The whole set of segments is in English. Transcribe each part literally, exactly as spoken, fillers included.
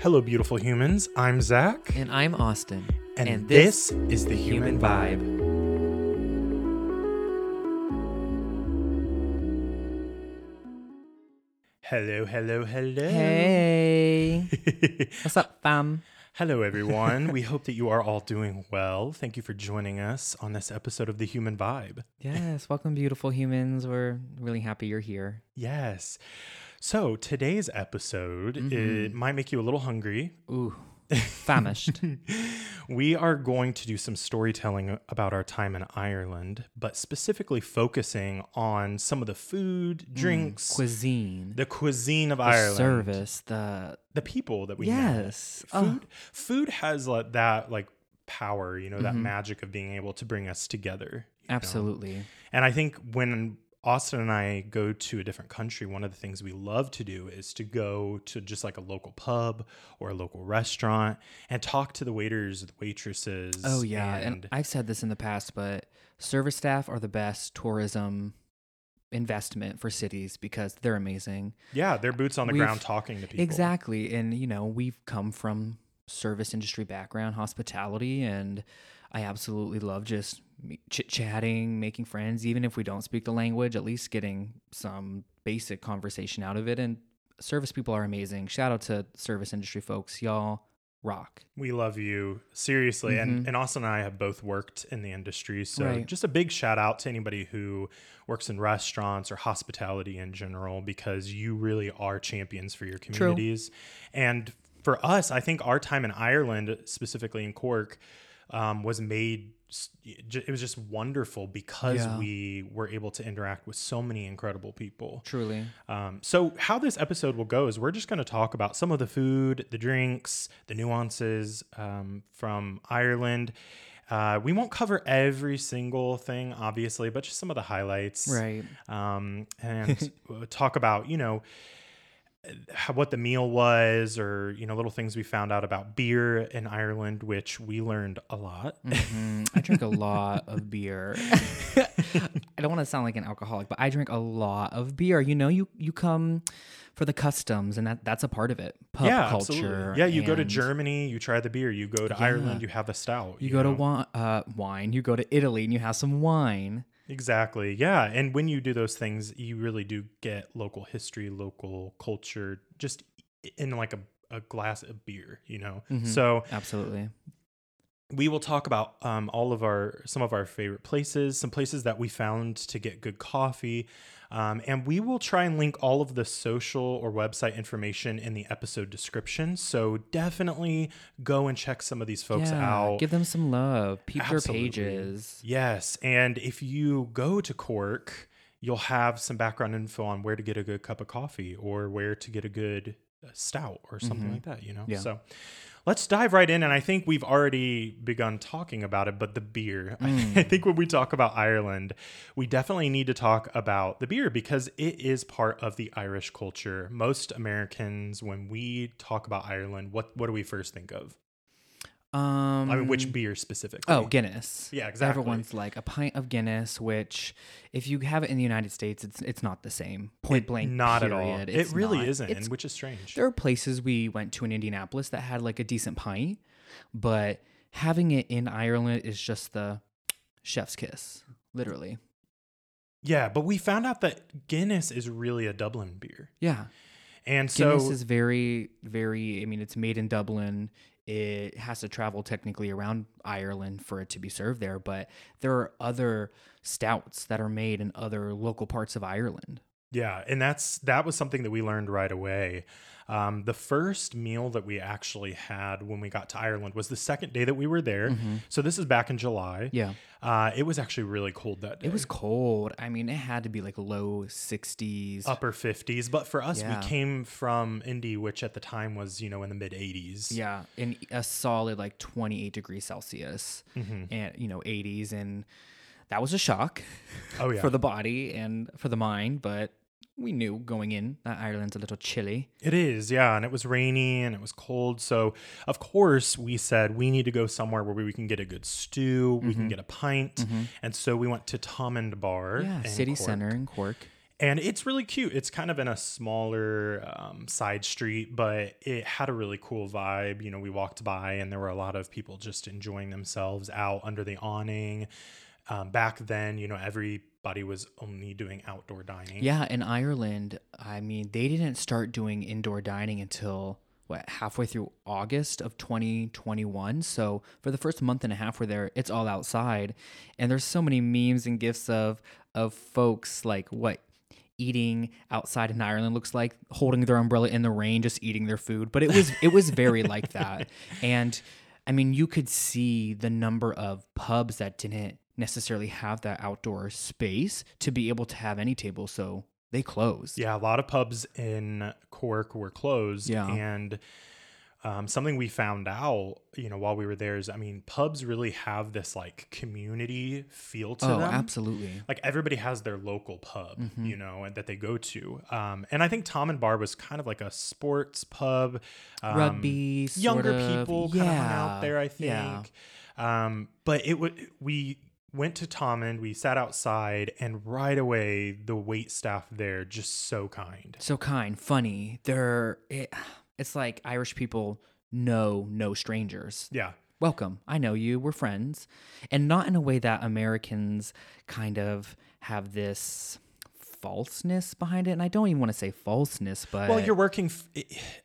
Hello, beautiful humans. I'm Zach. And I'm Austin. And, and this, this is The Human Vibe. Hello, hello, hello. Hey. What's up, fam? Hello, everyone. We hope that you are all doing well. Thank you for joining us on this episode of The Human Vibe. Yes. Welcome, beautiful humans. We're really happy you're here. Yes. So today's episode, mm-hmm. it might make you a little hungry. Ooh, famished. We are going to do some storytelling about our time in Ireland, but specifically focusing on some of the food, drinks, mm, cuisine, the cuisine of the Ireland, service, the the people that we yes, met. food. Oh. Food has like that like power, you know, mm-hmm. that magic of being able to bring us together. Absolutely. Know? And I think when Austin and I go to a different country, one of the things we love to do is to go to just like a local pub or a local restaurant and talk to the waiters, the waitresses. Oh, yeah. And, and I've said this in the past, but service staff are the best tourism investment for cities because they're amazing. Yeah. They're boots on the we've, ground talking to people. Exactly. And, you know, we've come from service industry background, hospitality, and I absolutely love just chit-chatting, making friends, even if we don't speak the language, at least getting some basic conversation out of it. And service people are amazing. Shout out to service industry folks. Y'all rock. We love you. Seriously. Mm-hmm. And, and Austin and I have both worked in the industry. So right. just a big shout out to anybody who works in restaurants or hospitality in general, because you really are champions for your communities. True. And for us, I think our time in Ireland, specifically in Cork, um, was made it was just wonderful because yeah. we were able to interact with so many incredible people. Truly. Um, so how this episode will go is we're just going to talk about some of the food, the drinks, the nuances um, from Ireland. Uh, we won't cover every single thing, obviously, but just some of the highlights. Right. Um, and talk about, you know, what the meal was, or you know, little things we found out about beer in Ireland, which we learned a lot. Mm-hmm. I drink a lot of beer. I don't want to sound like an alcoholic, but I drink a lot of beer. You know, you you come for the customs, and that that's a part of it. Pub yeah, culture. Absolutely. Yeah, you go to Germany, you try the beer. You go to yeah. Ireland, you have a stout. You, you go know? to wa- uh, wine. You go to Italy, and you have some wine. Exactly. Yeah. And when you do those things, you really do get local history, local culture, just in like a, a glass of beer, you know? Mm-hmm. So absolutely. We will talk about um, all of our, some of our favorite places, some places that we found to get good coffee. Um, and we will try and link all of the social or website information in the episode description. So definitely go and check some of these folks yeah, out. Give them some love. Peep Absolutely. Their pages. Yes. And if you go to Cork, you'll have some background info on where to get a good cup of coffee or where to get a good stout or something mm-hmm. like that, you know? Yeah. So let's dive right in. And I think we've already begun talking about it, but the beer. Mm. I think when we talk about Ireland, we definitely need to talk about the beer because it is part of the Irish culture. Most Americans, when we talk about Ireland, what, what do we first think of? Um, I mean, which beer specifically? Oh, Guinness. Yeah, exactly. Everyone's like a pint of Guinness, which if you have it in the United States, it's it's not the same. Point it, blank. Not period. At all. It's it really not, isn't, it's, which is strange. There are places we went to in Indianapolis that had like a decent pint, but having it in Ireland is just the chef's kiss, literally. Yeah, but we found out that Guinness is really a Dublin beer. Yeah. And so Guinness is very, very, I mean, it's made in Dublin. It has to travel technically around Ireland for it to be served there, but there are other stouts that are made in other local parts of Ireland. Yeah, and that's that was something that we learned right away. Um, the first meal that we actually had when we got to Ireland was the second day that we were there. Mm-hmm. So this is back in July. Yeah. Uh, it was actually really cold that day. It was cold. I mean, it had to be like low sixties. Upper fifties. But for us, yeah. we came from Indy, which at the time was, you know, in the mid eighties. Yeah. In a solid like twenty-eight degrees Celsius mm-hmm. and, you know, eighties. And that was a shock oh, yeah. for the body and for the mind, but we knew going in that Ireland's a little chilly. It is, yeah. And it was rainy and it was cold. So, of course, we said we need to go somewhere where we can get a good stew, mm-hmm. we can get a pint. Mm-hmm. And so we went to Thomond Bar. Yeah, in city Cork. Center in Cork. And it's really cute. It's kind of in a smaller um, side street, but it had a really cool vibe. You know, we walked by and there were a lot of people just enjoying themselves out under the awning. Um, back then, you know, everybody was only doing outdoor dining. Yeah, in Ireland, I mean, they didn't start doing indoor dining until, what, halfway through August of twenty twenty-one. So for the first month and a half we're there, it's all outside. And there's so many memes and gifs of of folks, like, what eating outside in Ireland looks like, holding their umbrella in the rain, just eating their food. But it was it was very like that. And I mean, you could see the number of pubs that didn't necessarily have that outdoor space to be able to have any table, so they closed. Yeah, a lot of pubs in Cork were closed. Yeah. And Um, something we found out, you know, while we were there is, I mean, pubs really have this like community feel to oh, them. Oh, absolutely. Like everybody has their local pub, mm-hmm. you know, and that they go to. Um, and I think Tom and Bar was kind of like a sports pub. Um, Rugby, sort younger of. people yeah. kind of hung out there, I think. Yeah. Um, but it would, we went to Tommen, we sat outside, and right away, the wait staff there, just so kind. So kind, funny. They're, it, it's like Irish people know no strangers. Yeah. Welcome. I know you. We're friends. And not in a way that Americans kind of have this falseness behind it. And I don't even want to say falseness, but... Well, you're working... F-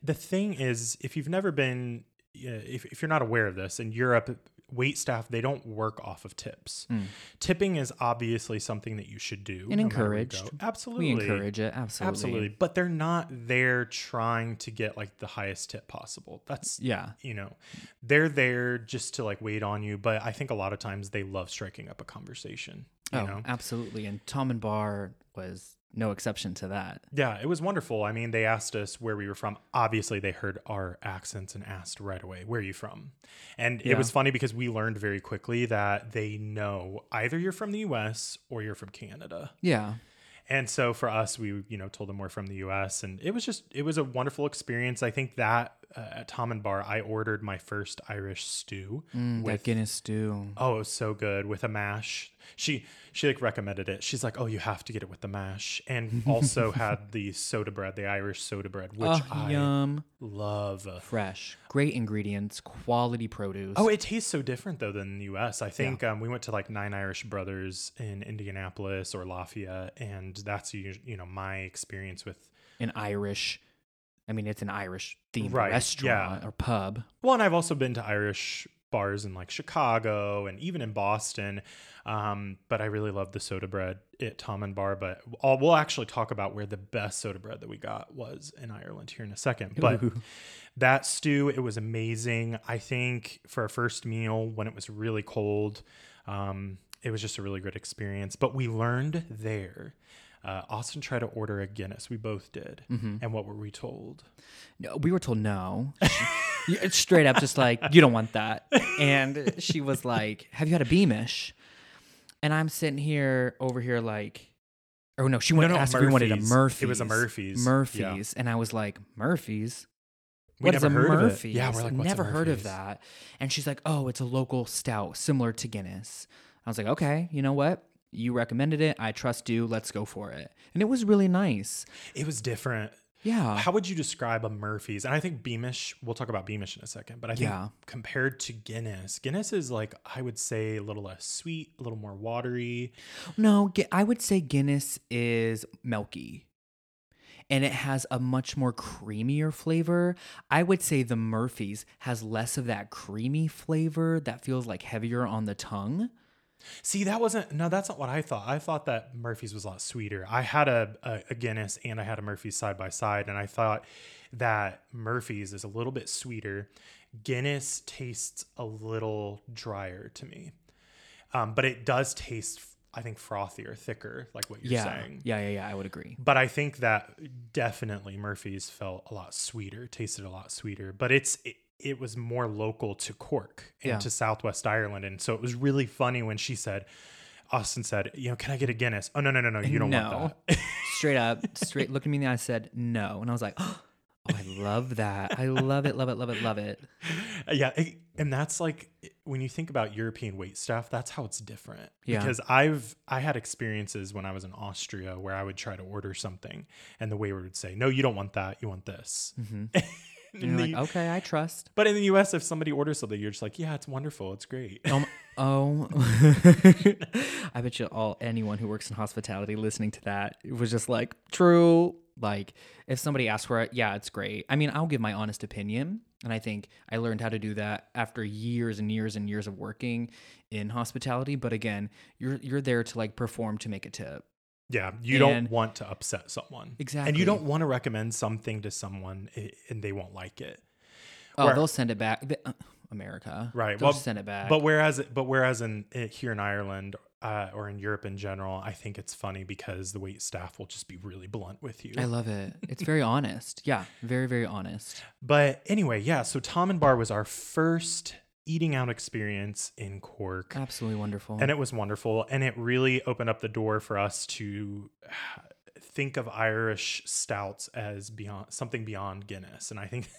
the thing is, if you've never been... If, if you're not aware of this, in Europe... waitstaff, they don't work off of tips. Mm. Tipping is obviously something that you should do. And no encouraged. Absolutely. We encourage it. Absolutely. Absolutely. But they're not there trying to get like the highest tip possible. That's, yeah. you know, they're there just to like wait on you. But I think a lot of times they love striking up a conversation. You oh, know? Absolutely. And Tom and Bar was no exception to that. Yeah, it was wonderful. I mean, they asked us where we were from. Obviously, they heard our accents and asked right away, where are you from? And yeah. it was funny because we learned very quickly that they know either you're from the U S or you're from Canada. Yeah. And so for us, we, you know, told them we're from the U S and it was just, it was a wonderful experience. I think that uh, at Tom and Bar, I ordered my first Irish stew. Mm, with, that Guinness stew. Oh, it was so good with a mash. She, she like recommended it. She's like, oh, you have to get it with the mash. And also had the soda bread, the Irish soda bread, which oh, I yum. love. Fresh, great ingredients, quality produce. Oh, it tastes so different though than the U S. I think yeah. um, we went to like Nine Irish Brothers in Indianapolis or Lafayette, and that's, you know, my experience with an Irish, I mean, it's an Irish themed right, restaurant yeah. or pub. Well, and I've also been to Irish bars in like Chicago and even in Boston. Um, but I really love the soda bread at Tom and Bar, but I'll, we'll actually talk about where the best soda bread that we got was in Ireland here in a second. But Ooh. that stew, it was amazing. I think for our first meal when it was really cold, um, it was just a really good experience, but we learned there. Uh, Austin tried to order a Guinness. We both did. Mm-hmm. And what were we told? No, we were told no. Straight up just like, you don't want that. And she was like, have you had a Beamish? And I'm sitting here over here like, oh no, she wanted no, no, to ask Murphy's. If we wanted a Murphy's. It was a Murphy's. Murphy's. Yeah. And I was like, Murphy's? We what never is a heard Murphy's? Of it. Yeah, we're like, what's never a heard of that. And she's like, oh, it's a local stout similar to Guinness. I was like, okay, you know what? You recommended it. I trust you. Let's go for it. And it was really nice. It was different. Yeah. How would you describe a Murphy's? And I think Beamish, we'll talk about Beamish in a second, but I think yeah. compared to Guinness, Guinness is like, I would say a little less sweet, a little more watery. No, I would say Guinness is milky and it has a much more creamier flavor. I would say the Murphy's has less of that creamy flavor that feels like heavier on the tongue. See, that wasn't, no, that's not what I thought. I thought that Murphy's was a lot sweeter. I had a, a, a Guinness and I had a Murphy's side by side, and I thought that Murphy's is a little bit sweeter. Guinness tastes a little drier to me, um, but it does taste, I think, frothier, thicker, like what you're yeah. saying. Yeah, yeah, yeah, I would agree. But I think that definitely Murphy's felt a lot sweeter, tasted a lot sweeter, but it's... It, it was more local to Cork and yeah. to Southwest Ireland. And so it was really funny when she said, Austin said, you know, can I get a Guinness? Oh, no, no, no, no. You don't no. want that. Straight up, straight looked at me in the eye and said, no. And I was like, oh, Oh, I love that. I love it, love it, love it, love it. Yeah. It, and that's like, when you think about European waitstaff, that's how it's different. Yeah. Because I've, I had experiences when I was in Austria where I would try to order something and the waiter would say, no, you don't want that. You want this. Mm-hmm. And you're the, like, okay, I trust. But in the U S, if somebody orders something, you're just like, yeah, it's wonderful. It's great. Um, oh, I bet you all, anyone who works in hospitality listening to that was just like, true. Like if somebody asks for it, yeah, it's great. I mean, I'll give my honest opinion. And I think I learned how to do that after years and years and years of working in hospitality. But again, you're you're there to like perform to make a tip. Yeah, you and, don't want to upset someone. Exactly. And you don't want to recommend something to someone and they won't like it. Oh, Where, they'll send it back. They, uh, America. Right. They'll well, send it back. But whereas but whereas in here in Ireland uh, or in Europe in general, I think it's funny because the wait staff will just be really blunt with you. I love it. It's very honest. Yeah, very, very honest. But anyway, yeah, so Tom and Bar was our first eating out experience in Cork. Absolutely wonderful. And it was wonderful. And it really opened up the door for us to think of Irish stouts as beyond something beyond Guinness. And I think,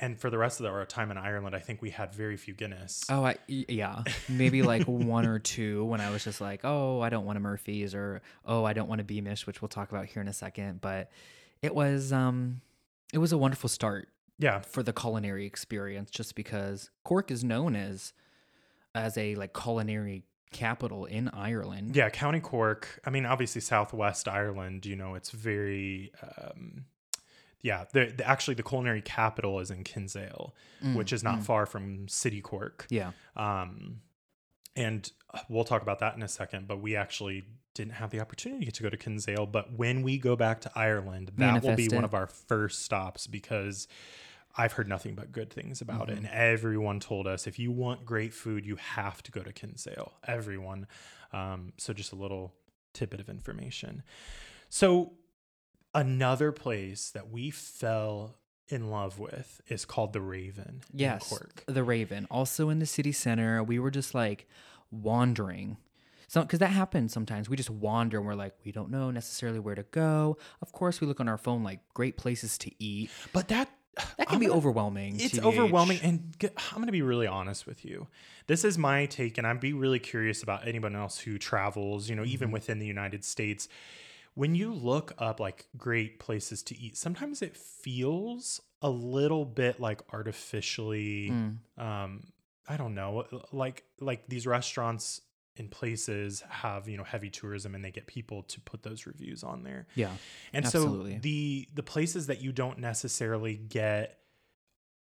and for the rest of our time in Ireland, I think we had very few Guinness. Oh, I, yeah. Maybe like one or two when I was just like, oh, I don't want a Murphy's, or, oh, I don't want a Beamish, which we'll talk about here in a second. But it was, um, it was a wonderful start. Yeah, for the culinary experience, just because Cork is known as as a like culinary capital in Ireland. Yeah, County Cork. I mean, obviously Southwest Ireland. You know, it's very. Um, yeah, the, the actually the culinary capital is in Kinsale, mm, which is not mm. far from City Cork. Yeah. Um, and we'll talk about that in a second. But we actually didn't have the opportunity to go to Kinsale. But when we go back to Ireland, that Manifest will be it. one of our first stops, because I've heard nothing but good things about mm-hmm. it. And everyone told us, if you want great food, you have to go to Kinsale. Everyone. Um, so just a little tidbit of information. So another place that we fell in love with is called The Raven. Yes, in Cork. The Raven. Also in the city center. We were just like wandering. So, because that happens sometimes. We just wander and we're like, we don't know necessarily where to go. Of course, we look on our phone, like great places to eat. But that... That can I'm be gonna, overwhelming. It's T H overwhelming. And I'm going to be really honest with you. This is my take, and I'd be really curious about anyone else who travels, you know, mm-hmm. even within the United States. When you look up like great places to eat, sometimes it feels a little bit like artificially, mm. um, I don't know, like, like these restaurants and places have, you know, heavy tourism and they get people to put those reviews on there. Yeah. And absolutely. So the, the places that you don't necessarily get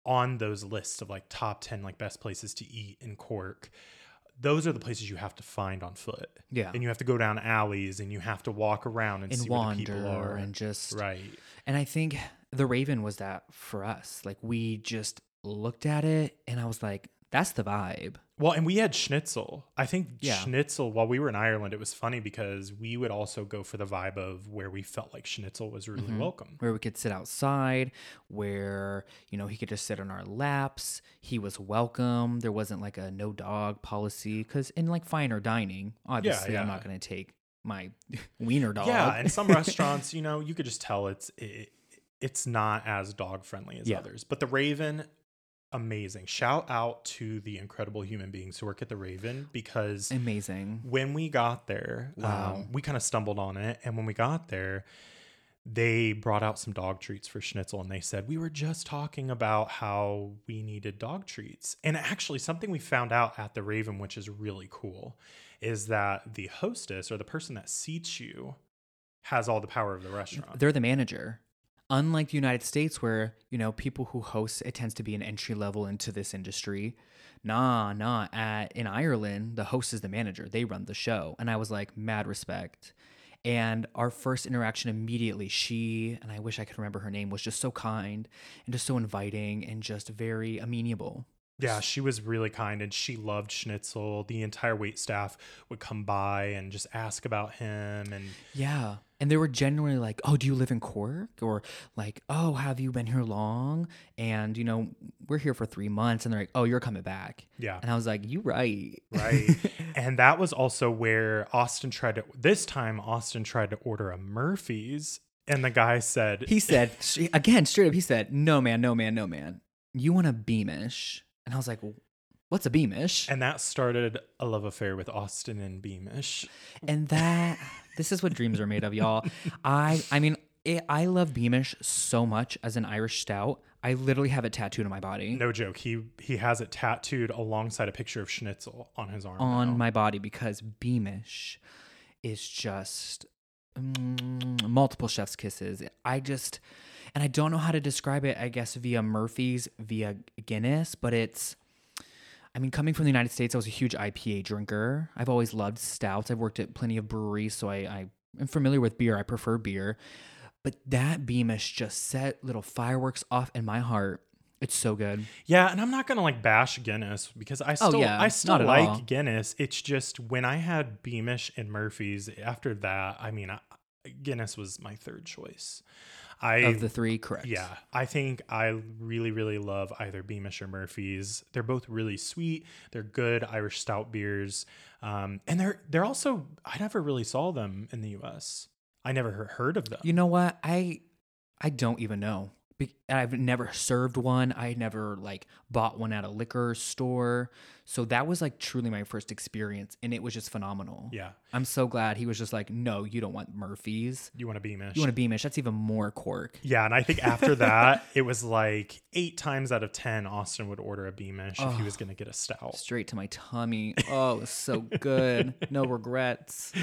on those lists of like top ten, like best places to eat in Cork, those are the places you have to find on foot. Yeah. And you have to go down alleys and you have to walk around and, and see where the people are. And just, right. And I think the Raven was that for us. Like we just looked at it and I was like, that's the vibe. Well, and we had schnitzel. I think yeah. schnitzel, while we were in Ireland, it was funny because we would also go for the vibe of where we felt like schnitzel was really mm-hmm. welcome. Where we could sit outside, where, you know, he could just sit on our laps. He was welcome. There wasn't like a no dog policy. Because in like finer dining, obviously yeah, yeah. I'm not going to take my wiener dog. Yeah, in some restaurants, you know, you could just tell it's, it, it's not as dog friendly as yeah. others. But the Raven... Amazing. Shout out to the incredible human beings who work at the Raven, because amazing. When we got there, wow. um, we kind of stumbled on it. And when we got there, they brought out some dog treats for schnitzel. And they said, we were just talking about how we needed dog treats. And actually something we found out at the Raven, which is really cool, is that the hostess or the person that seats you has all the power of the restaurant. They're the manager. Unlike the United States, where, you know, people who host, it tends to be an entry level into this industry. Nah, nah. At, in Ireland, the host is the manager. They run the show. And I was like, mad respect. And our first interaction immediately, she, and I wish I could remember her name, was just so kind and just so inviting and just very amenable. Yeah, she was really kind and she loved schnitzel. The entire wait staff would come by and just ask about him. And yeah. And they were generally like, oh, do you live in Cork? Or like, oh, have you been here long? And, you know, we're here for three months. And they're like, oh, you're coming back. Yeah. And I was like, you right. Right. And that was also where Austin tried to, this time Austin tried to order a Murphy's And the guy said... He said, again, straight up, he said, no, man, no, man, no, man. You want a Beamish? And I was like, what's a Beamish? And that started a love affair with Austin and Beamish. And that... this is what dreams are made of, y'all. I I mean, it, I love Beamish so much as an Irish stout. I literally have it tattooed on my body. No joke. He he has it tattooed alongside a picture of Schnitzel on his arm. On now. My body, because Beamish is just... Mm, multiple chef's kisses. I just, and I don't know how to describe it, I guess, via Murphy's, via Guinness, but it's, I mean, coming from the United States, I was a huge I P A drinker. I've always loved stouts. I've worked at plenty of breweries, so I, I am familiar with beer. I prefer beer. But that Beamish just set little fireworks off in my heart. It's so good. Yeah, and I'm not going to like bash Guinness because I still oh, yeah. I still like all. Guinness. It's just when I had Beamish and Murphy's after that, I mean, I, Guinness was my third choice. I Of the three, correct. Yeah. I think I really, really love either Beamish or Murphy's. They're both really sweet. They're good Irish stout beers. Um, and they're they're also, I never really saw them in the U S. I never heard of them. You know what? I I don't even know. I've never served one. I never like bought one at a liquor store. So that was like truly my first experience. And it was just phenomenal. Yeah. I'm so glad he was just like, no, you don't want Murphy's. You want a Beamish. You want a Beamish. That's even more cork. Yeah. And I think after that, it was like eight times out of ten, Austin would order a Beamish oh, if he was going to get a stout. Straight to my tummy. Oh, it was so good. No regrets.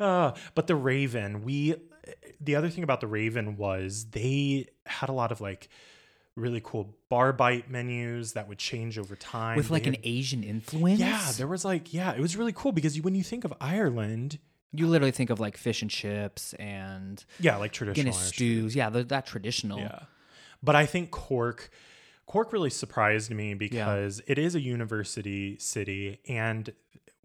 Uh, but the Raven, we... The other thing about the Raven was they had a lot of like really cool bar bite menus that would change over time. With like had, an Asian influence? Yeah, there was like, yeah, it was really cool because you, when you think of Ireland... You literally think of like fish and chips and... Yeah, like traditional Guinness Irish stews. Food. Yeah, that traditional. Yeah. But I think Cork... Cork really surprised me because yeah. it is a university city and...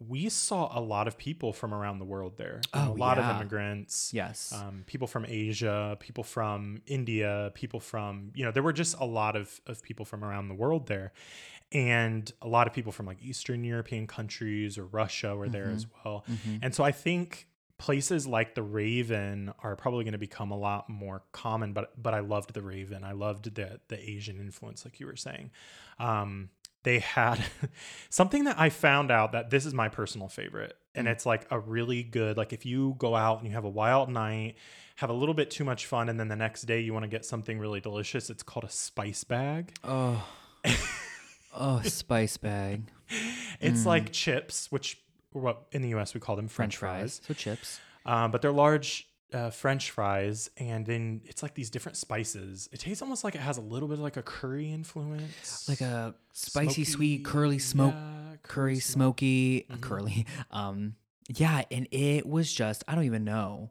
We saw a lot of people from around the world there. Oh, a lot yeah. of immigrants. Yes. Um, people from Asia, people from India, people from, you know, there were just a lot of, of people from around the world there. And a lot of people from like Eastern European countries or Russia were mm-hmm. there as well. Mm-hmm. And so I think places like the Raven are probably going to become a lot more common. But but I loved the Raven. I loved the, the Asian influence, like you were saying. Um They had something that I found out that this is my personal favorite. And mm. it's like a really good, like if you go out and you have a wild night, have a little bit too much fun. And then the next day you want to get something really delicious. It's called a spice bag. Oh, oh, spice bag. It's mm. like chips, which what in the U S we call them French, French fries. fries. So chips. Um, but they're large uh, French fries. And then it's like these different spices. It tastes almost like it has a little bit of like a curry influence. Like a spicy, smoky, sweet, curly smoke, yeah, curry, curry, smoky, mm-hmm. curly. Um, yeah. And it was just, I don't even know.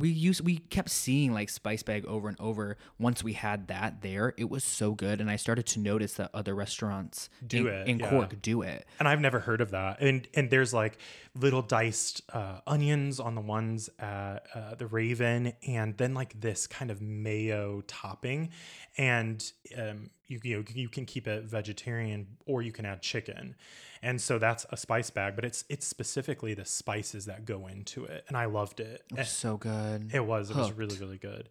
We used, we kept seeing like spice bag over and over. Once we had that there, it was so good. And I started to notice that other restaurants do in, it in yeah. Cork do it. And I've never heard of that. And and there's like little diced uh, onions on the ones at uh, the Raven and then like this kind of mayo topping. And um, you, you know, you can keep it vegetarian or you can add chicken. And so that's a spice bag, but it's it's specifically the spices that go into it. And I loved it. It was and so good. It was. It Hooked. was really, really good.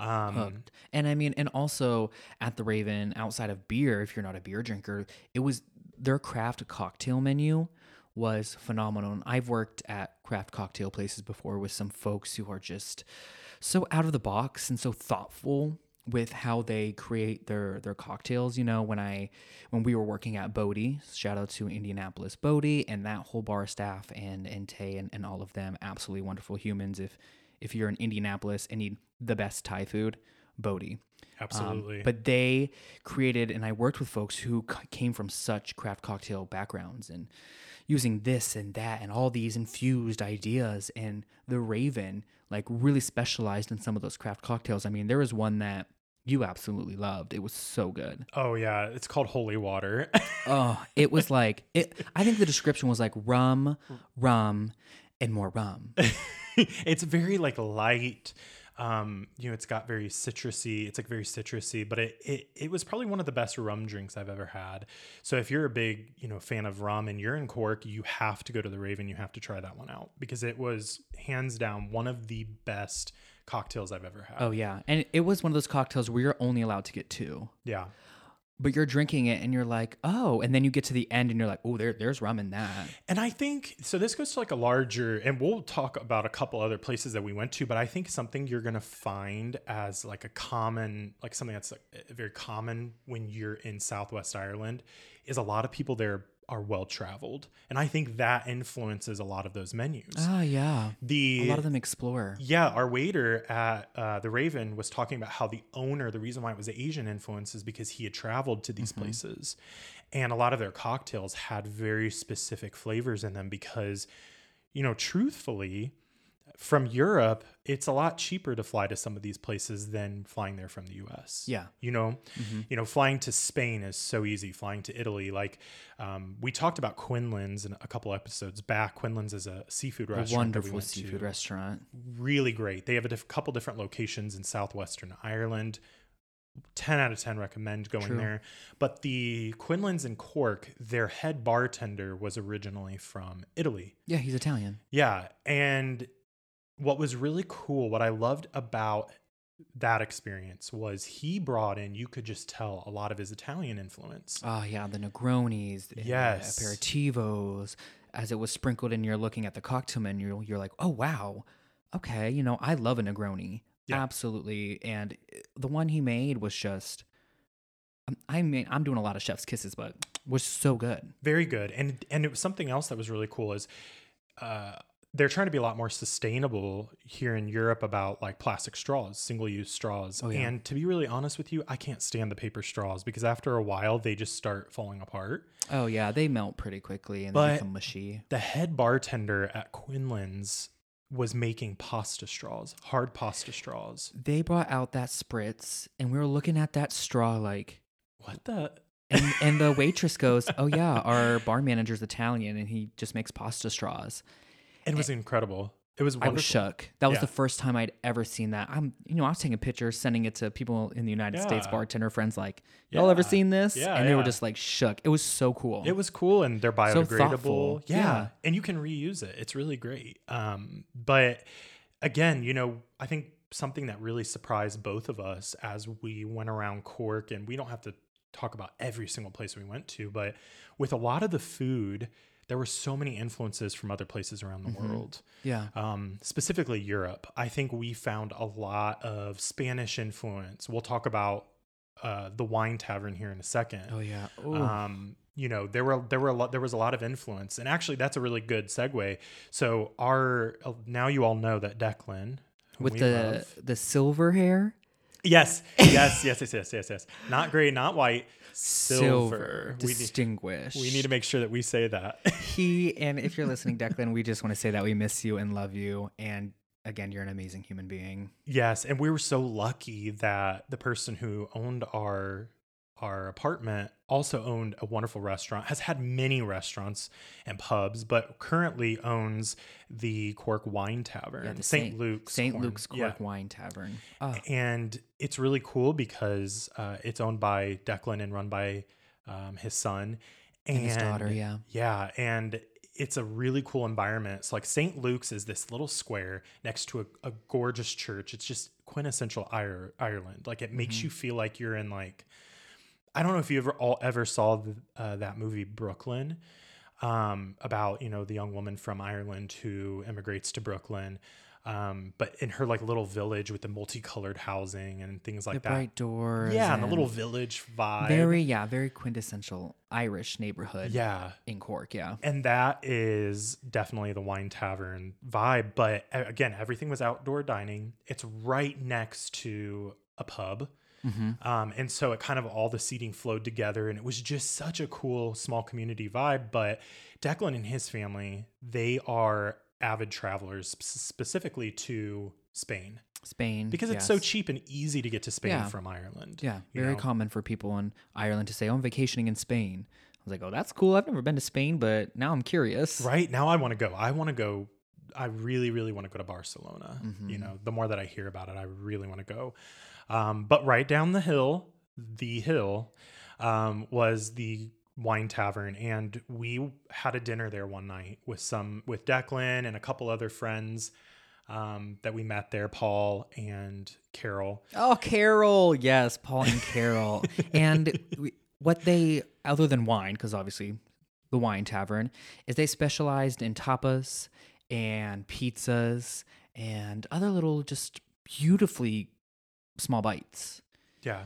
Um, Hooked. And I mean, and also at the Raven, outside of beer, if you're not a beer drinker, it was their craft cocktail menu was phenomenal. And I've worked at craft cocktail places before with some folks who are just so out of the box and so thoughtful with how they create their, their cocktails. You know, when I, when we were working at Bodhi, shout out to Indianapolis Bodhi and that whole bar staff and, and Tay and, and all of them, absolutely wonderful humans. If, if you're in Indianapolis and need the best Thai food, Bodhi. Absolutely. Um, but they created, and I worked with folks who c- came from such craft cocktail backgrounds and using this and that and all these infused ideas, and the Raven like really specialized in some of those craft cocktails. I mean, there was one that you absolutely loved. It was so good. Oh yeah. It's called Holy Water. Oh, it was like, it, I think the description was like rum, rum, and more rum. It's very like light. Um, you know, it's got very citrusy, it's like very citrusy, but it, it, it was probably one of the best rum drinks I've ever had. So if you're a big, you know, fan of rum and you're in Cork, you have to go to the Raven. You have to try that one out because it was hands down one of the best cocktails I've ever had. Oh, yeah. And it was one of those cocktails where you're only allowed to get two. Yeah. But you're drinking it and you're like, oh, and then you get to the end and you're like, oh, there, there's rum in that. And I think, so this goes to like a larger, and we'll talk about a couple other places that we went to, but I think something you're going to find as like a common, like something that's like very common when you're in Southwest Ireland is a lot of people there are well-traveled. And I think that influences a lot of those menus. Oh, yeah. The, a lot of them explore. Yeah. Our waiter at uh, the Raven was talking about how the owner, the reason why it was the Asian influence is because he had traveled to these mm-hmm. places. And a lot of their cocktails had very specific flavors in them because, you know, truthfully, from Europe, it's a lot cheaper to fly to some of these places than flying there from the U S. Yeah. You know, mm-hmm. you know, flying to Spain is so easy. Flying to Italy, like um, we talked about Quinlan's in a couple episodes back. Quinlan's is a seafood restaurant. A wonderful we seafood to. restaurant. Really great. They have a diff- couple different locations in Southwestern Ireland. ten out of ten recommend going True. there. But the Quinlan's in Cork, their head bartender was originally from Italy. Yeah, he's Italian. Yeah. And what was really cool, what I loved about that experience was he brought in, you could just tell, a lot of his Italian influence. Oh, yeah. The Negronis, the yes. aperitivos, as it was sprinkled in, you're looking at the cocktail menu, you're like, oh, wow. Okay. You know, I love a Negroni. Yeah. Absolutely. And the one he made was just, I mean, I'm doing a lot of chef's kisses, but was so good. Very good. And, and it was something else that was really cool is, uh, they're trying to be a lot more sustainable here in Europe about like plastic straws, single-use straws. Oh, yeah. And to be really honest with you, I can't stand the paper straws because after a while they just start falling apart. Oh yeah, they melt pretty quickly and but they become mushy. The head bartender at Quinlan's was making pasta straws, hard pasta straws. They brought out that spritz and we were looking at that straw like, what the... And, and the waitress goes, oh yeah, our bar manager's Italian and he just makes pasta straws. It was incredible. It was wonderful. I was shook. That was yeah. the first time I'd ever seen that. I'm, you know, I was taking pictures, sending it to people in the United yeah. States, bartender friends, like, y'all yeah. ever seen this? Yeah, and they yeah. were just like shook. It was so cool. It was cool, and they're biodegradable. So yeah. yeah, and you can reuse it. It's really great. Um, but again, you know, I think something that really surprised both of us as we went around Cork, and we don't have to talk about every single place we went to, but with a lot of the food, there were so many influences from other places around the mm-hmm. world. Yeah. Um, specifically Europe. I think we found a lot of Spanish influence. We'll talk about uh, the wine tavern here in a second. Oh yeah. Ooh. Um, you know, there were, there were a lot, there was a lot of influence, and actually that's a really good segue. So our, uh, now you all know that Declan with the, love, the silver hair. Yes, yes, yes, yes, yes, yes, yes. Not gray, not white. Silver, silver distinguished. We need, we need to make sure that we say that. He, and if you're listening, Declan, we just want to say that we miss you and love you. And again, you're an amazing human being. Yes. And we were so lucky that the person who owned our our apartment also owned a wonderful restaurant, has had many restaurants and pubs, but currently owns the Cork Wine Tavern, yeah, Saint Luke's. Saint Luke's Cork yeah. Wine Tavern. Oh. And it's really cool because uh, it's owned by Declan and run by um, his son. And, and his daughter, yeah. Yeah, and it's a really cool environment. So like Saint Luke's is this little square next to a, a gorgeous church. It's just quintessential Ir- Ireland. Like it makes mm-hmm. you feel like you're in like... I don't know if you ever all ever saw the, uh, that movie Brooklyn, um, about, you know, the young woman from Ireland who immigrates to Brooklyn, um, but in her like little village with the multicolored housing and things like the that. The bright doors. Yeah, and the little village vibe. Very, yeah, very quintessential Irish neighborhood. Yeah. In Cork, yeah. And that is definitely the wine tavern vibe. But again, everything was outdoor dining. It's right next to a pub. Mm-hmm. Um, and so it kind of all the seating flowed together, and it was just such a cool small community vibe. But Declan and his family, they are avid travelers, specifically to Spain. Spain. Because yes. it's so cheap and easy to get to Spain yeah. from Ireland. Yeah. Very know? common for people in Ireland to say, oh, I'm vacationing in Spain. I was like, oh, that's cool. I've never been to Spain, but now I'm curious. Right. Now I want to go. I want to go. I really, really want to go to Barcelona. Mm-hmm. You know, the more that I hear about it, I really want to go. Um, but right down the hill, the hill, um, was the wine tavern. And we had a dinner there one night with some, with Declan and a couple other friends. um, that we met there, Paul and Carol. Oh, Carol. Yes, Paul and Carol. And we, what they, other than wine, because obviously the wine tavern, is they specialized in tapas and pizzas and other little just beautifully small bites. Yeah.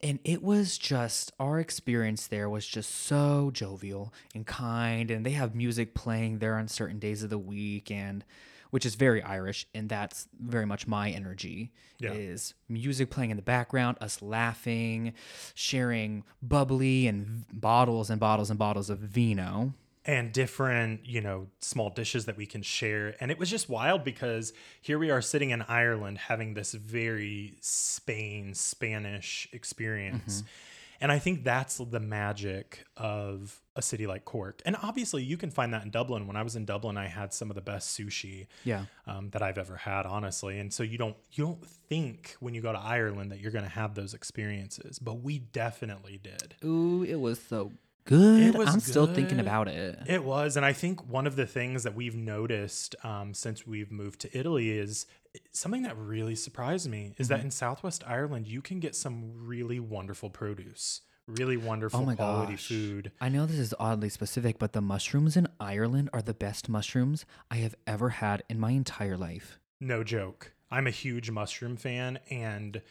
And it was just, our experience there was just so jovial and kind. And they have music playing there on certain days of the week, and which is very Irish. And that's very much my energy, yeah. is music playing in the background, us laughing, sharing bubbly and bottles and bottles and bottles of vino. And different, you know, small dishes that we can share. And it was just wild because here we are sitting in Ireland having this very Spain, Spanish experience. Mm-hmm. And I think that's the magic of a city like Cork. And obviously you can find that in Dublin. When I was in Dublin, I had some of the best sushi yeah. um, that I've ever had, honestly. And so you don't, you don't think when you go to Ireland that you're going to have those experiences, but we definitely did. Ooh, it was so good. I'm good. Still thinking about it. It was. And I think one of the things that we've noticed um, since we've moved to Italy is something that really surprised me is mm-hmm. that in Southwest Ireland, you can get some really wonderful produce, really wonderful oh my quality gosh. food. I know this is oddly specific, but the mushrooms in Ireland are the best mushrooms I have ever had in my entire life. No joke. I'm a huge mushroom fan. And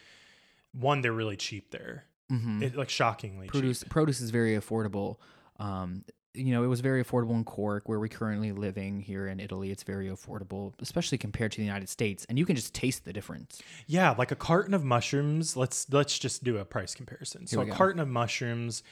one, they're really cheap there. Mm-hmm. It, like shockingly produce cheap. Produce is very affordable. Um, you know, it was very affordable in Cork, where we're currently living here in Italy. It's very affordable, especially compared to the United States, and you can just taste the difference. Yeah, like a carton of mushrooms. Let's let's just do a price comparison. So a go. carton of mushrooms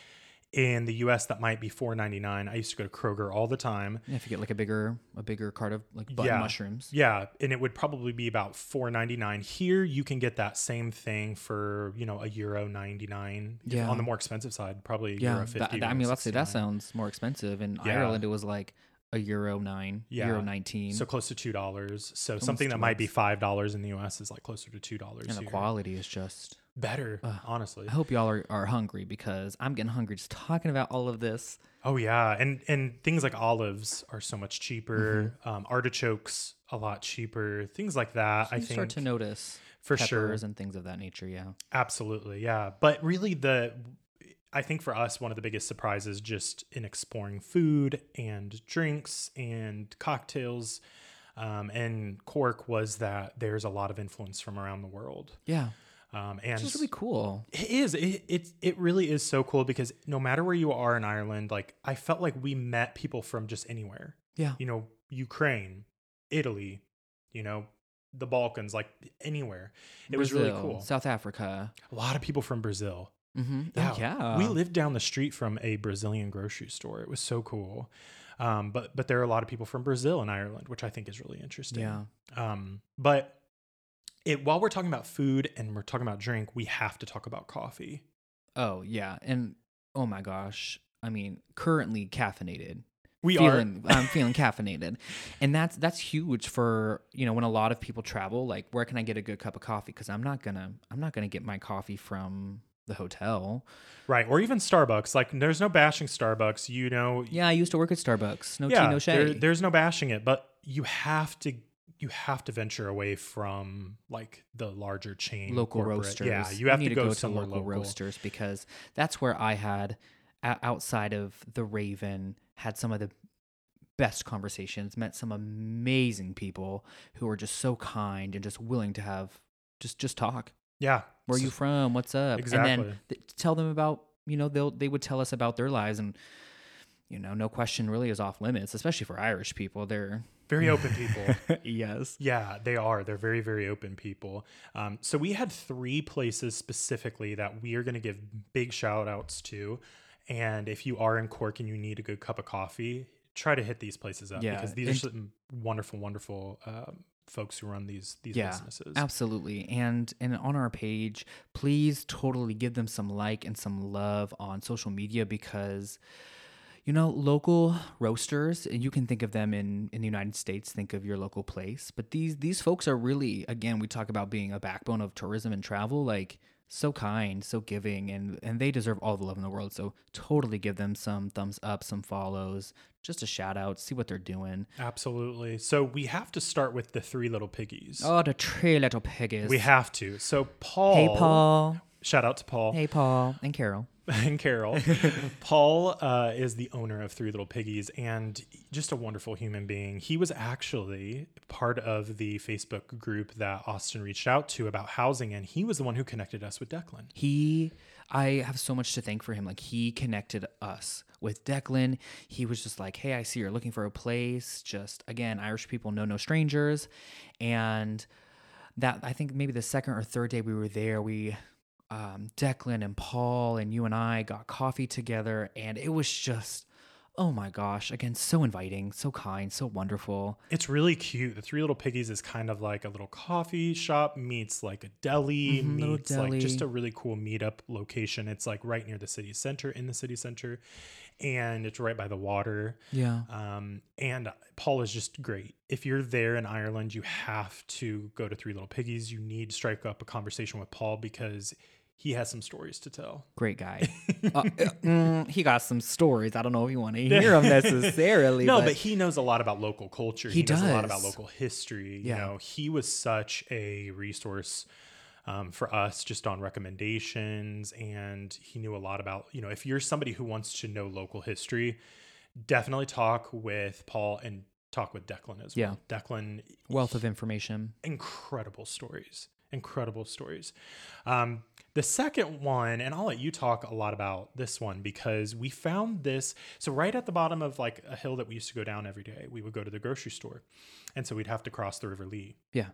in the U S that might be four ninety-nine. I used to go to Kroger all the time. Yeah, if you get like a bigger a bigger cart of like button yeah. mushrooms. Yeah, and it would probably be about four ninety-nine. Here you can get that same thing for, you know, a euro ninety-nine. Yeah. On the more expensive side, probably a yeah. euro fifty. That, that, I mean, let's say that sounds more expensive. In yeah. Ireland it was like a euro nine, yeah. euro nineteen. So close to two dollars. So almost something that might be five dollars in the U S is like closer to two dollars. And here. The quality is just better, uh, honestly. I hope y'all are, are hungry, because I'm getting hungry just talking about all of this. Oh yeah, and and things like olives are so much cheaper, mm-hmm. um, artichokes a lot cheaper, things like that. So I you think start to notice for peppers sure. and things of that nature. Yeah, absolutely, yeah. But really, the I think for us one of the biggest surprises just in exploring food and drinks and cocktails, um, and Cork was that there's a lot of influence from around the world. Yeah. Um, and it's really cool. It is. It, it it really is so cool, because no matter where you are in Ireland, like I felt like we met people from just anywhere. Yeah. You know, Ukraine, Italy, you know, the Balkans, like anywhere. It Brazil, was really cool. South Africa. A lot of people from Brazil. Mm-hmm. Yeah. yeah. We lived down the street from a Brazilian grocery store. It was so cool. Um, but but there are a lot of people from Brazil and Ireland, which I think is really interesting. Yeah. Um, but It, while we're talking about food and we're talking about drink, we have to talk about coffee. Oh, yeah. And oh my gosh. I mean, currently caffeinated. We feeling, are. I'm feeling caffeinated. And that's that's huge for, you know, when a lot of people travel, like where can I get a good cup of coffee? Because I'm not going to I'm not going to get my coffee from the hotel. Right. Or even Starbucks. Like there's no bashing Starbucks, you know. Yeah. I used to work at Starbucks. No yeah, tea, no shade. There, there's no bashing it, but you have to you have to venture away from like the larger chain local corporate. roasters. Yeah. You have you to, go to go to local, local roasters, because that's where I had outside of the Raven had some of the best conversations, met some amazing people who were just so kind and just willing to have just, just talk. Yeah. Where are so, you from? What's up? Exactly. And then th- tell them about, you know, they'll, they would tell us about their lives, and, you know, no question really is off limits, especially for Irish people. They're very open people. Yes. Yeah, they are. They're very, very open people. Um, so we had three places specifically that we are going to give big shout outs to. And if you are in Cork and you need a good cup of coffee, try to hit these places up, yeah. because these and, are some wonderful, wonderful um, folks who run these these yeah, businesses. Absolutely. And and on our page, please totally give them some like and some love on social media, because you know, local roasters, you can think of them in, in the United States, think of your local place. But these these folks are really, again, we talk about being a backbone of tourism and travel. Like so kind, so giving, and, and they deserve all the love in the world. So totally give them some thumbs up, some follows, just a shout out, see what they're doing. Absolutely. So we have to start with the three little piggies. Oh, the three little piggies. We have to. So Paul. Hey, Paul. Shout out to Paul. Hey, Paul. And Carol. and Carol. Paul uh, is the owner of Three Little Piggies and just a wonderful human being. He was actually part of the Facebook group that Austin reached out to about housing, and he was the one who connected us with Declan. He, I have so much to thank for him. Like, he connected us with Declan. He was just like, hey, I see you're looking for a place. Just, again, Irish people know no strangers. And that, I think maybe the second or third day we were there, we... Um, Declan and Paul and you and I got coffee together, and it was just, oh my gosh, again, so inviting, so kind, so wonderful. It's really cute. The Three Little Piggies is kind of like a little coffee shop meets like a deli, mm-hmm, meets deli. Like just a really cool meetup location. It's like right near the city center, in the city center, and it's right by the water. Yeah. Um, and Paul is just great. If you're there in Ireland, you have to go to Three Little Piggies. You need to strike up a conversation with Paul because he has some stories to tell. Great guy. uh, mm, he got some stories. I don't know if you want to hear them necessarily. no, but, but he knows a lot about local culture. He, he does. knows a lot about local history. Yeah. You know, he was such a resource um, for us just on recommendations. And he knew a lot about, you know, if you're somebody who wants to know local history, definitely talk with Paul and talk with Declan as well. Yeah. Declan. Wealth of information. Incredible stories. Incredible stories. Um, the second one, and I'll let you talk a lot about this one because we found this. So right at the bottom of like a hill that we used to go down every day, we would go to the grocery store. And so we'd have to cross the River Lee. Yeah.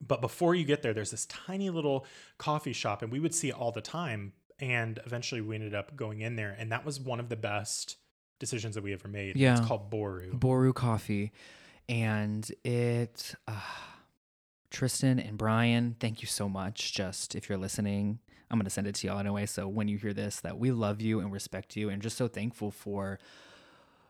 But before you get there, there's this tiny little coffee shop and we would see it all the time. And eventually we ended up going in there. And that was one of the best decisions that we ever made. Yeah. It's called Boru. Boru Coffee. And it... Uh... Tristan and Brian, thank you so much. Just if you're listening, I'm going to send it to y'all anyway. So when you hear this, that we love you and respect you and just so thankful for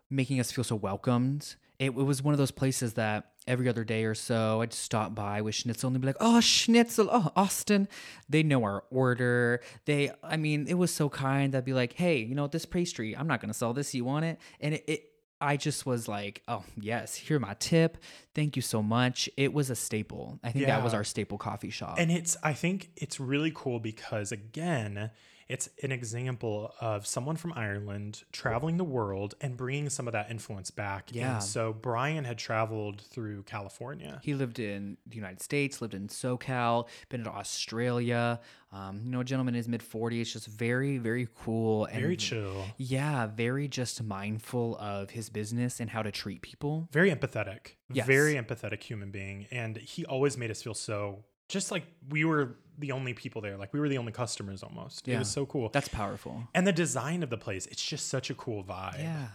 making us feel so welcomed. It, it was one of those places that every other day or so I'd stop by with schnitzel and they'd be like, oh, schnitzel. Oh, Austin. They know our order. They, I mean, it was so kind. That'd be like, hey, you know, this pastry, I'm not going to sell this. You want it? And it, it I just was like, oh, yes, here's my tip. Thank you so much. It was a staple. I think yeah. that was our staple coffee shop. And it's, I think it's really cool because, again, it's an example of someone from Ireland traveling the world and bringing some of that influence back. Yeah. And so Brian had traveled through California. He lived in the United States, lived in SoCal, been to Australia. Um, you know, a gentleman in his mid forties, just very, very cool. And very chill. Yeah, very just mindful of his business and how to treat people. Very empathetic. Yes. Very empathetic human being. And he always made us feel so just like we were the only people there. Like we were the only customers almost. Yeah. It was so cool. That's powerful. And the design of the place, it's just such a cool vibe. Yeah.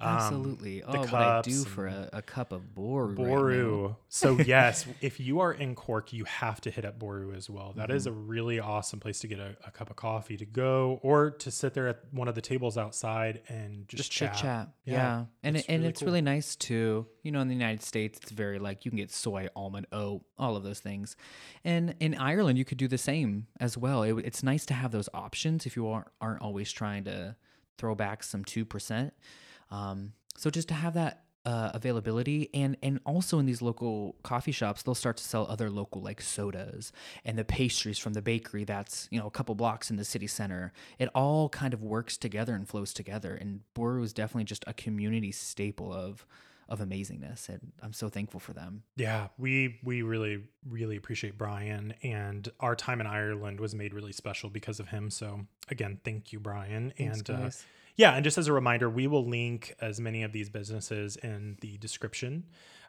Um, absolutely. Oh, what I do for a, a cup of Boru. Boru. Right. So yes, if you are in Cork, you have to hit up Boru as well. That mm-hmm. is a really awesome place to get a, a cup of coffee to go or to sit there at one of the tables outside and just, just chat. chat. Yeah. yeah. And it's, it, and really, it's cool. really nice too. You know, in the United States, it's very like you can get soy, almond, oat, all of those things. And in Ireland, you could do the same as well. It, it's nice to have those options if you are, aren't always trying to throw back some two percent. Um, so just to have that, uh, availability and, and also in these local coffee shops, they'll start to sell other local like sodas and the pastries from the bakery. That's, you know, a couple blocks in the city center. It all kind of works together and flows together. And Boru is definitely just a community staple of, of amazingness. And I'm so thankful for them. Yeah. We, we really, really appreciate Brian, and our time in Ireland was made really special because of him. So again, thank you, Brian. Thanks, and, guys. uh, Yeah, and just as a reminder, we will link as many of these businesses in the description,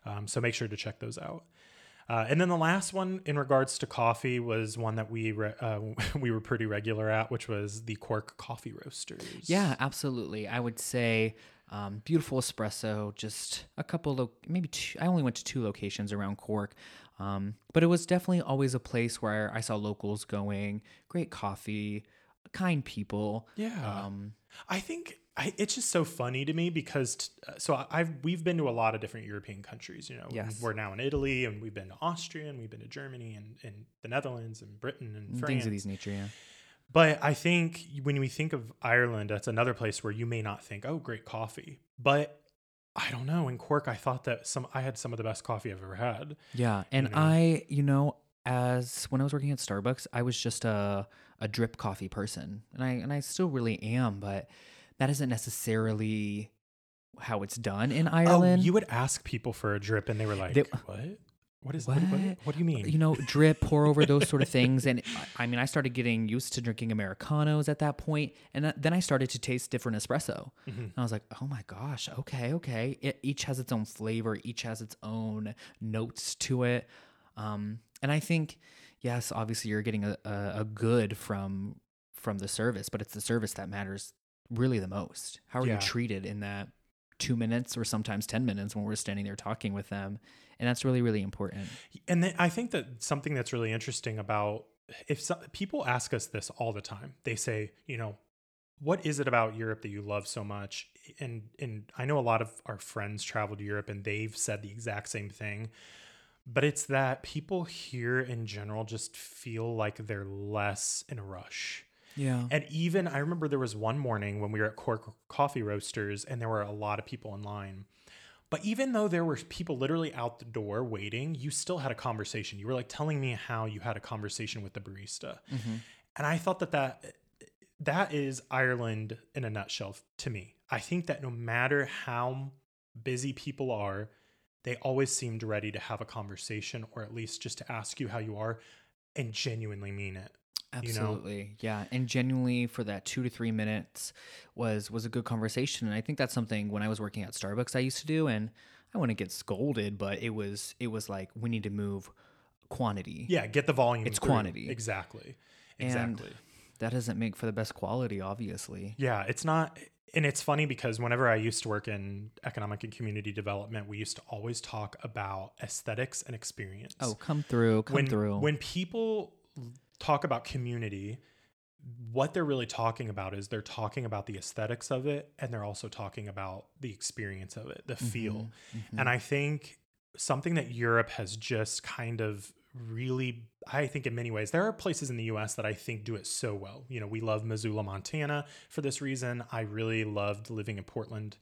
um, so make sure to check those out. Uh, and then the last one in regards to coffee was one that we re- uh, we were pretty regular at, which was the Cork Coffee Roasters. Yeah, absolutely. I would say um, beautiful espresso, just a couple, lo- maybe two, I only went to two locations around Cork, um, but it was definitely always a place where I saw locals going, great coffee, kind people. Yeah. Um, I think I, it's just so funny to me because t- so I, I've we've been to a lot of different European countries. You know, yes. We're now in Italy, and we've been to Austria, and we've been to Germany, and, and the Netherlands, and Britain, and France. Things of these nature, yeah. But I think when we think of Ireland, that's another place where you may not think, oh, great coffee. But I don't know. In Cork, I thought that some I had some of the best coffee I've ever had. Yeah, and you know? I, you know, as when I was working at Starbucks, I was just a a drip coffee person, and I and I still really am, but. That isn't necessarily how it's done in Ireland. Oh, you would ask people for a drip and they were like, they, what? What is what? What, what? what do you mean? You know, drip, pour over, those sort of things. And I mean, I started getting used to drinking Americanos at that point. And then I started to taste different espresso. Mm-hmm. And I was like, oh my gosh, okay, okay. It, each has its own flavor. Each has its own notes to it. Um, and I think, yes, obviously you're getting a, a, a good from from the service, but it's the service that matters really the most. How are yeah. you treated in that two minutes or sometimes ten minutes when we're standing there talking with them? And that's really, really important. And then I think that something that's really interesting about if some, people ask us this all the time, they say, you know, what is it about Europe that you love so much? And, and I know a lot of our friends travel to Europe and they've said the exact same thing, but it's that people here in general just feel like they're less in a rush. Yeah. And even I remember there was one morning when we were at Cork Coffee Roasters and there were a lot of people in line. But even though there were people literally out the door waiting, you still had a conversation. You were like telling me how you had a conversation with the barista. Mm-hmm. And I thought that, that that is Ireland in a nutshell to me. I think that no matter how busy people are, they always seemed ready to have a conversation or at least just to ask you how you are and genuinely mean it. Absolutely. You know? Yeah. And genuinely for that two to three minutes was, was a good conversation. And I think that's something when I was working at Starbucks, I used to do, and I wouldn't get scolded, but it was, it was like, we need to move quantity. Yeah. Get the volume. It's through. Quantity. Exactly. Exactly. And that doesn't make for the best quality, obviously. Yeah. It's not. And it's funny because whenever I used to work in economic and community development, we used to always talk about aesthetics and experience. Oh, come through. Come when, through. When people talk about community, what they're really talking about is they're talking about the aesthetics of it, and they're also talking about the experience of it, the mm-hmm, feel. Mm-hmm. And I think something that Europe has just kind of really, I think in many ways, there are places in the U S that I think do it so well. You know, we love Missoula, Montana for this reason. I really loved living in Portland.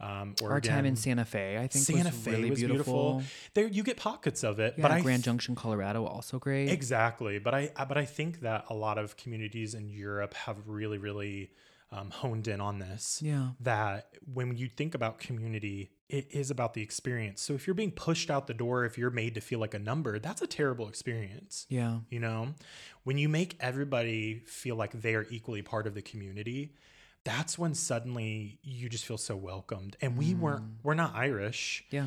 Um, Oregon. Our time in Santa Fe, I think, Santa was Fe really was beautiful. beautiful. There, you get pockets of it. Yeah, but I Grand th- Junction, Colorado, also great. Exactly, but I, I, but I think that a lot of communities in Europe have really, really um, honed in on this. Yeah. That when you think about community, it is about the experience. So if you're being pushed out the door, if you're made to feel like a number, that's a terrible experience. Yeah. You know, when you make everybody feel like they are equally part of the community, that's when suddenly you just feel so welcomed. And we mm. weren't, we're not Irish, yeah,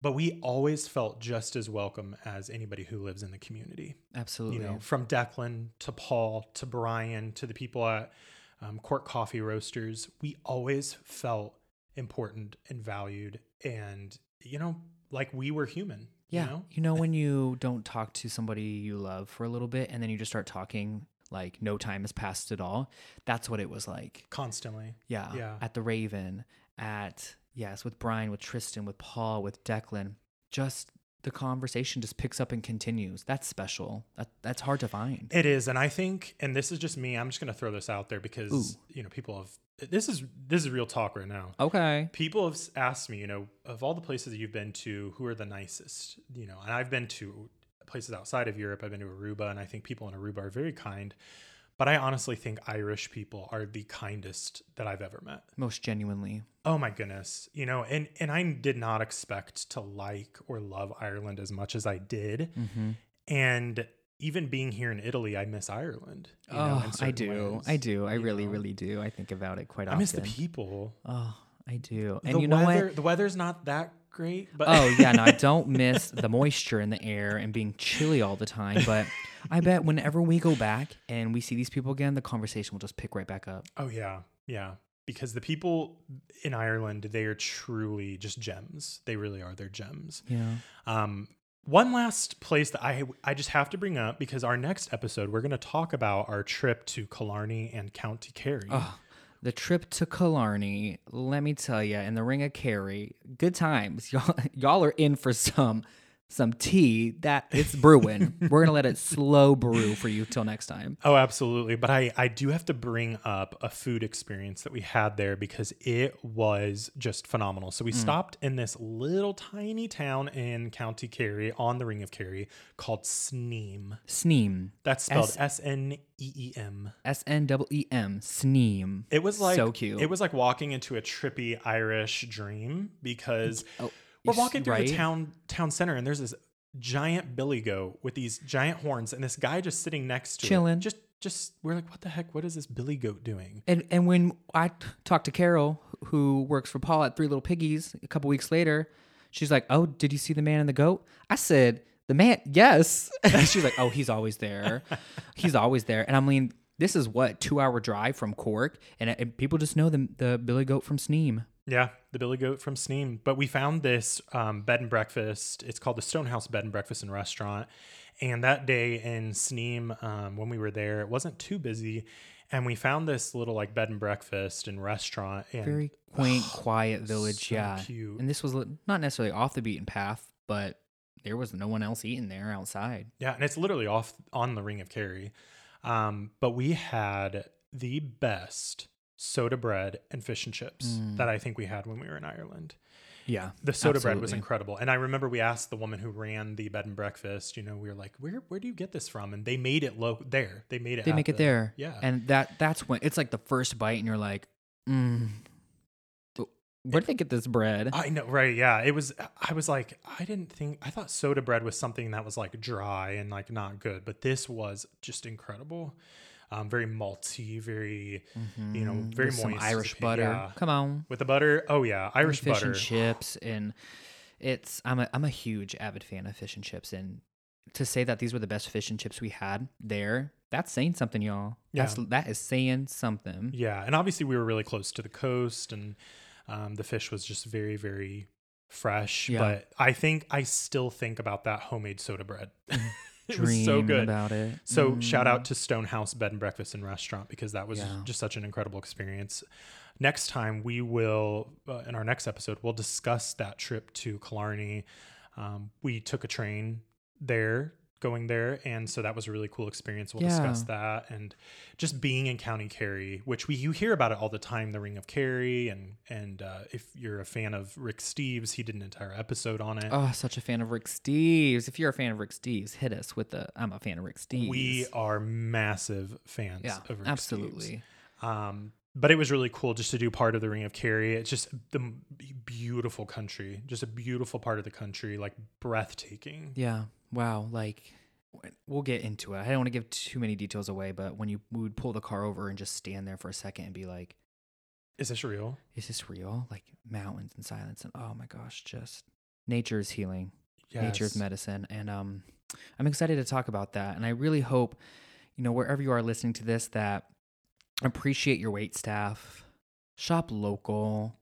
but we always felt just as welcome as anybody who lives in the community. Absolutely. You know, from Declan to Paul, to Brian, to the people at um, Cork Coffee Roasters, we always felt important and valued and, you know, like we were human. Yeah. You know, you know when you don't talk to somebody you love for a little bit and then you just start talking like no time has passed at all. That's what it was like. Constantly. Yeah. yeah. At the Raven, at, yes, with Brian, with Tristan, with Paul, with Declan, just the conversation just picks up and continues. That's special. That, that's hard to find. It is. And I think, and this is just me, I'm just going to throw this out there because, Ooh. you know, people have, this is, this is real talk right now. Okay. People have asked me, you know, of all the places that you've been to, who are the nicest, you know, and I've been to places outside of Europe. I've been to Aruba, and I think people in Aruba are very kind, but I honestly think Irish people are the kindest that I've ever met. Most genuinely. Oh my goodness. You know, and, and I did not expect to like or love Ireland as much as I did. Mm-hmm. And even being here in Italy, I miss Ireland. You oh, know, I do. Ways, I do. I really, know. really do. I think about it quite I often. I miss the people. Oh, I do. And the you weather, know what? The weather's not that great, but oh yeah, no, I don't miss the moisture in the air and being chilly all the time, but I bet whenever we go back and we see these people again, the conversation will just pick right back up. Oh yeah, yeah, because the people in Ireland, they are truly just gems. They really are. They're gems. Yeah. Um, one last place that I I just have to bring up, because our next episode we're going to talk about our trip to Killarney and County Kerry. Oh. the trip to Killarney, let me tell you, and the Ring of Kerry, good times. Y'all, y'all are in for some some tea that it's brewing. We're going to let it slow brew for you till next time. Oh, absolutely. But I, I do have to bring up a food experience that we had there because it was just phenomenal. So we mm. stopped in this little tiny town in County Kerry on the Ring of Kerry called Sneem. Sneem. That's spelled S- S N E E M. S N E E M. Sneem. It was like, so cute. It was like walking into a trippy Irish dream because... Oh. We're walking through right? the town town center, and there's this giant billy goat with these giant horns, and this guy just sitting next to chilling. It. Just, just we're like, what the heck? What is this billy goat doing? And and when I talked to Carol, who works for Paul at Three Little Piggies, a couple weeks later, she's like, "Oh, did you see the man and the goat?" I said, "The man, yes." She's like, "Oh, he's always there. He's always there." And I mean, this is what two hour drive from Cork, and, and people just know the the billy goat from Sneem. Yeah, the billy goat from Sneem. But we found this um, bed and breakfast. It's called the Stonehouse Bed and Breakfast and Restaurant. And that day in Sneem, um, when we were there, it wasn't too busy. And we found this little like bed and breakfast and restaurant. And, very quaint, oh, quiet village. So yeah, cute. And this was not necessarily off the beaten path, but there was no one else eating there outside. Yeah, and it's literally off on the Ring of Kerry. Um, but we had the best soda bread and fish and chips mm. that I think we had when we were in Ireland. Yeah. The soda absolutely. bread was incredible. And I remember we asked the woman who ran the bed and breakfast, you know, we were like, where where do you get this from? And they made it low there. They made it. They make the, it there. Yeah. And that that's when it's like the first bite and you're like, mm, where did they get this bread? I know. Right. Yeah. It was, I was like, I didn't think, I thought soda bread was something that was like dry and like not good, but this was just incredible. Um, very malty, very, mm-hmm. you know, very with moist. Some Irish butter. Yeah. Come on. With the butter. Oh, yeah. Irish and fish butter. Fish and chips. And it's, I'm a, I'm a huge avid fan of fish and chips. And to say that these were the best fish and chips we had there, that's saying something, y'all. Yeah. That's, that is saying something. Yeah. And obviously we were really close to the coast and um, the fish was just very, very fresh. Yeah. But I think, I still think about that homemade soda bread. It Dream was so good. About it. So mm. shout out to Stonehouse Bed and Breakfast and Restaurant because that was yeah. just such an incredible experience. Next time we will, uh, in our next episode, we'll discuss that trip to Killarney. Um, we took a train there, going there, and so that was a really cool experience. We'll yeah. discuss that and just being in County Kerry, which we you hear about it all the time, the Ring of Kerry, and and uh, if you're a fan of Rick Steves, he did an entire episode on it. Oh, such a fan of Rick Steves! If you're a fan of Rick Steves, hit us with the I'm a fan of Rick Steves. We are massive fans yeah, of Rick absolutely. Steves. Um, but it was really cool just to do part of the Ring of Kerry. It's just the beautiful country, just a beautiful part of the country, like breathtaking. Yeah. Wow, like, we'll get into it. I don't want to give too many details away, but when you we would pull the car over and just stand there for a second and be like, is this real? Is this real? Like, mountains and silence and, oh my gosh, just nature is healing. Yes. Nature is medicine. And um, I'm excited to talk about that. And I really hope, you know, wherever you are listening to this, that appreciate your waitstaff, shop local.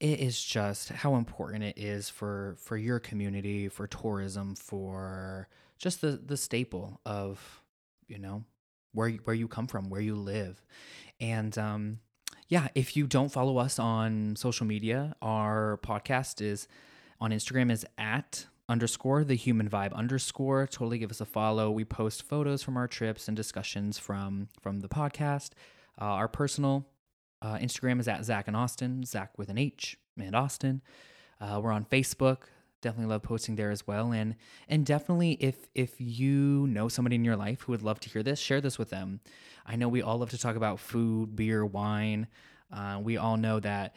It is just how important it is for, for your community, for tourism, for just the, the staple of, you know, where you, where you come from, where you live. And um, yeah, if you don't follow us on social media, our podcast is on Instagram is at underscore the human vibe underscore. Totally give us a follow. We post photos from our trips and discussions from, from the podcast, uh, our personal Uh, Instagram is at Zach and Austin, Zach with an H and Austin. Uh, we're on Facebook. Definitely love posting there as well. And and definitely if if you know somebody in your life who would love to hear this, share this with them. I know we all love to talk about food, beer, wine. Uh, we all know that,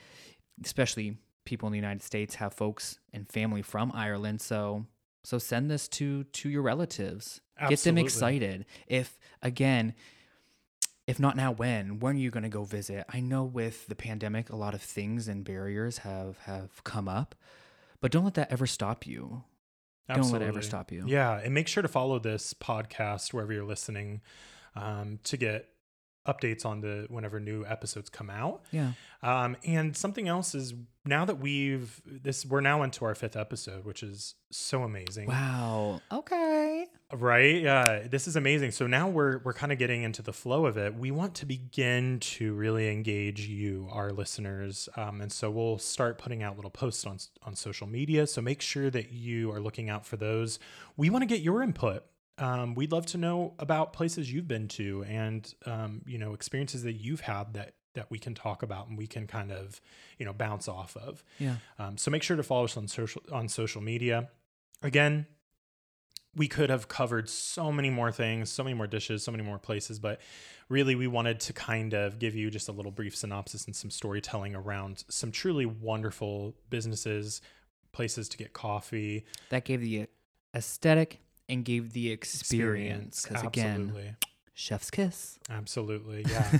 especially people in the United States have folks and family from Ireland. So so send this to to your relatives. Absolutely. Get them excited. If, again... If not now, when? When are you going to go visit? I know with the pandemic, a lot of things and barriers have, have come up, but don't let that ever stop you. Absolutely. Don't let it ever stop you. Yeah, and make sure to follow this podcast wherever you're listening um, to get updates on the whenever new episodes come out. Yeah. Um, and something else is now that we've this, we're now into our fifth episode, which is so amazing. Wow. Okay. Right. Yeah. Uh, this is amazing. So now we're we're kind of getting into the flow of it. We want to begin to really engage you, our listeners. Um, and so we'll start putting out little posts on on social media. So make sure that you are looking out for those. We want to get your input. Um, we'd love to know about places you've been to and, um, you know, experiences that you've had that that we can talk about and we can kind of, you know, bounce off of. Yeah. Um, so make sure to follow us on social on social media. Again, we could have covered so many more things, so many more dishes, so many more places, but really we wanted to kind of give you just a little brief synopsis and some storytelling around some truly wonderful businesses, places to get coffee. That gave the aesthetic and gave the experience. Because again, chef's kiss. Absolutely, yeah.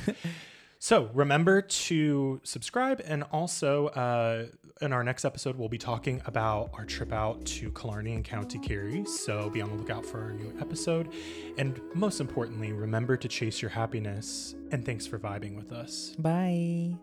So remember to subscribe, and also uh, in our next episode, we'll be talking about our trip out to Killarney and County Kerry. So be on the lookout for our new episode. And most importantly, remember to chase your happiness. And thanks for vibing with us. Bye.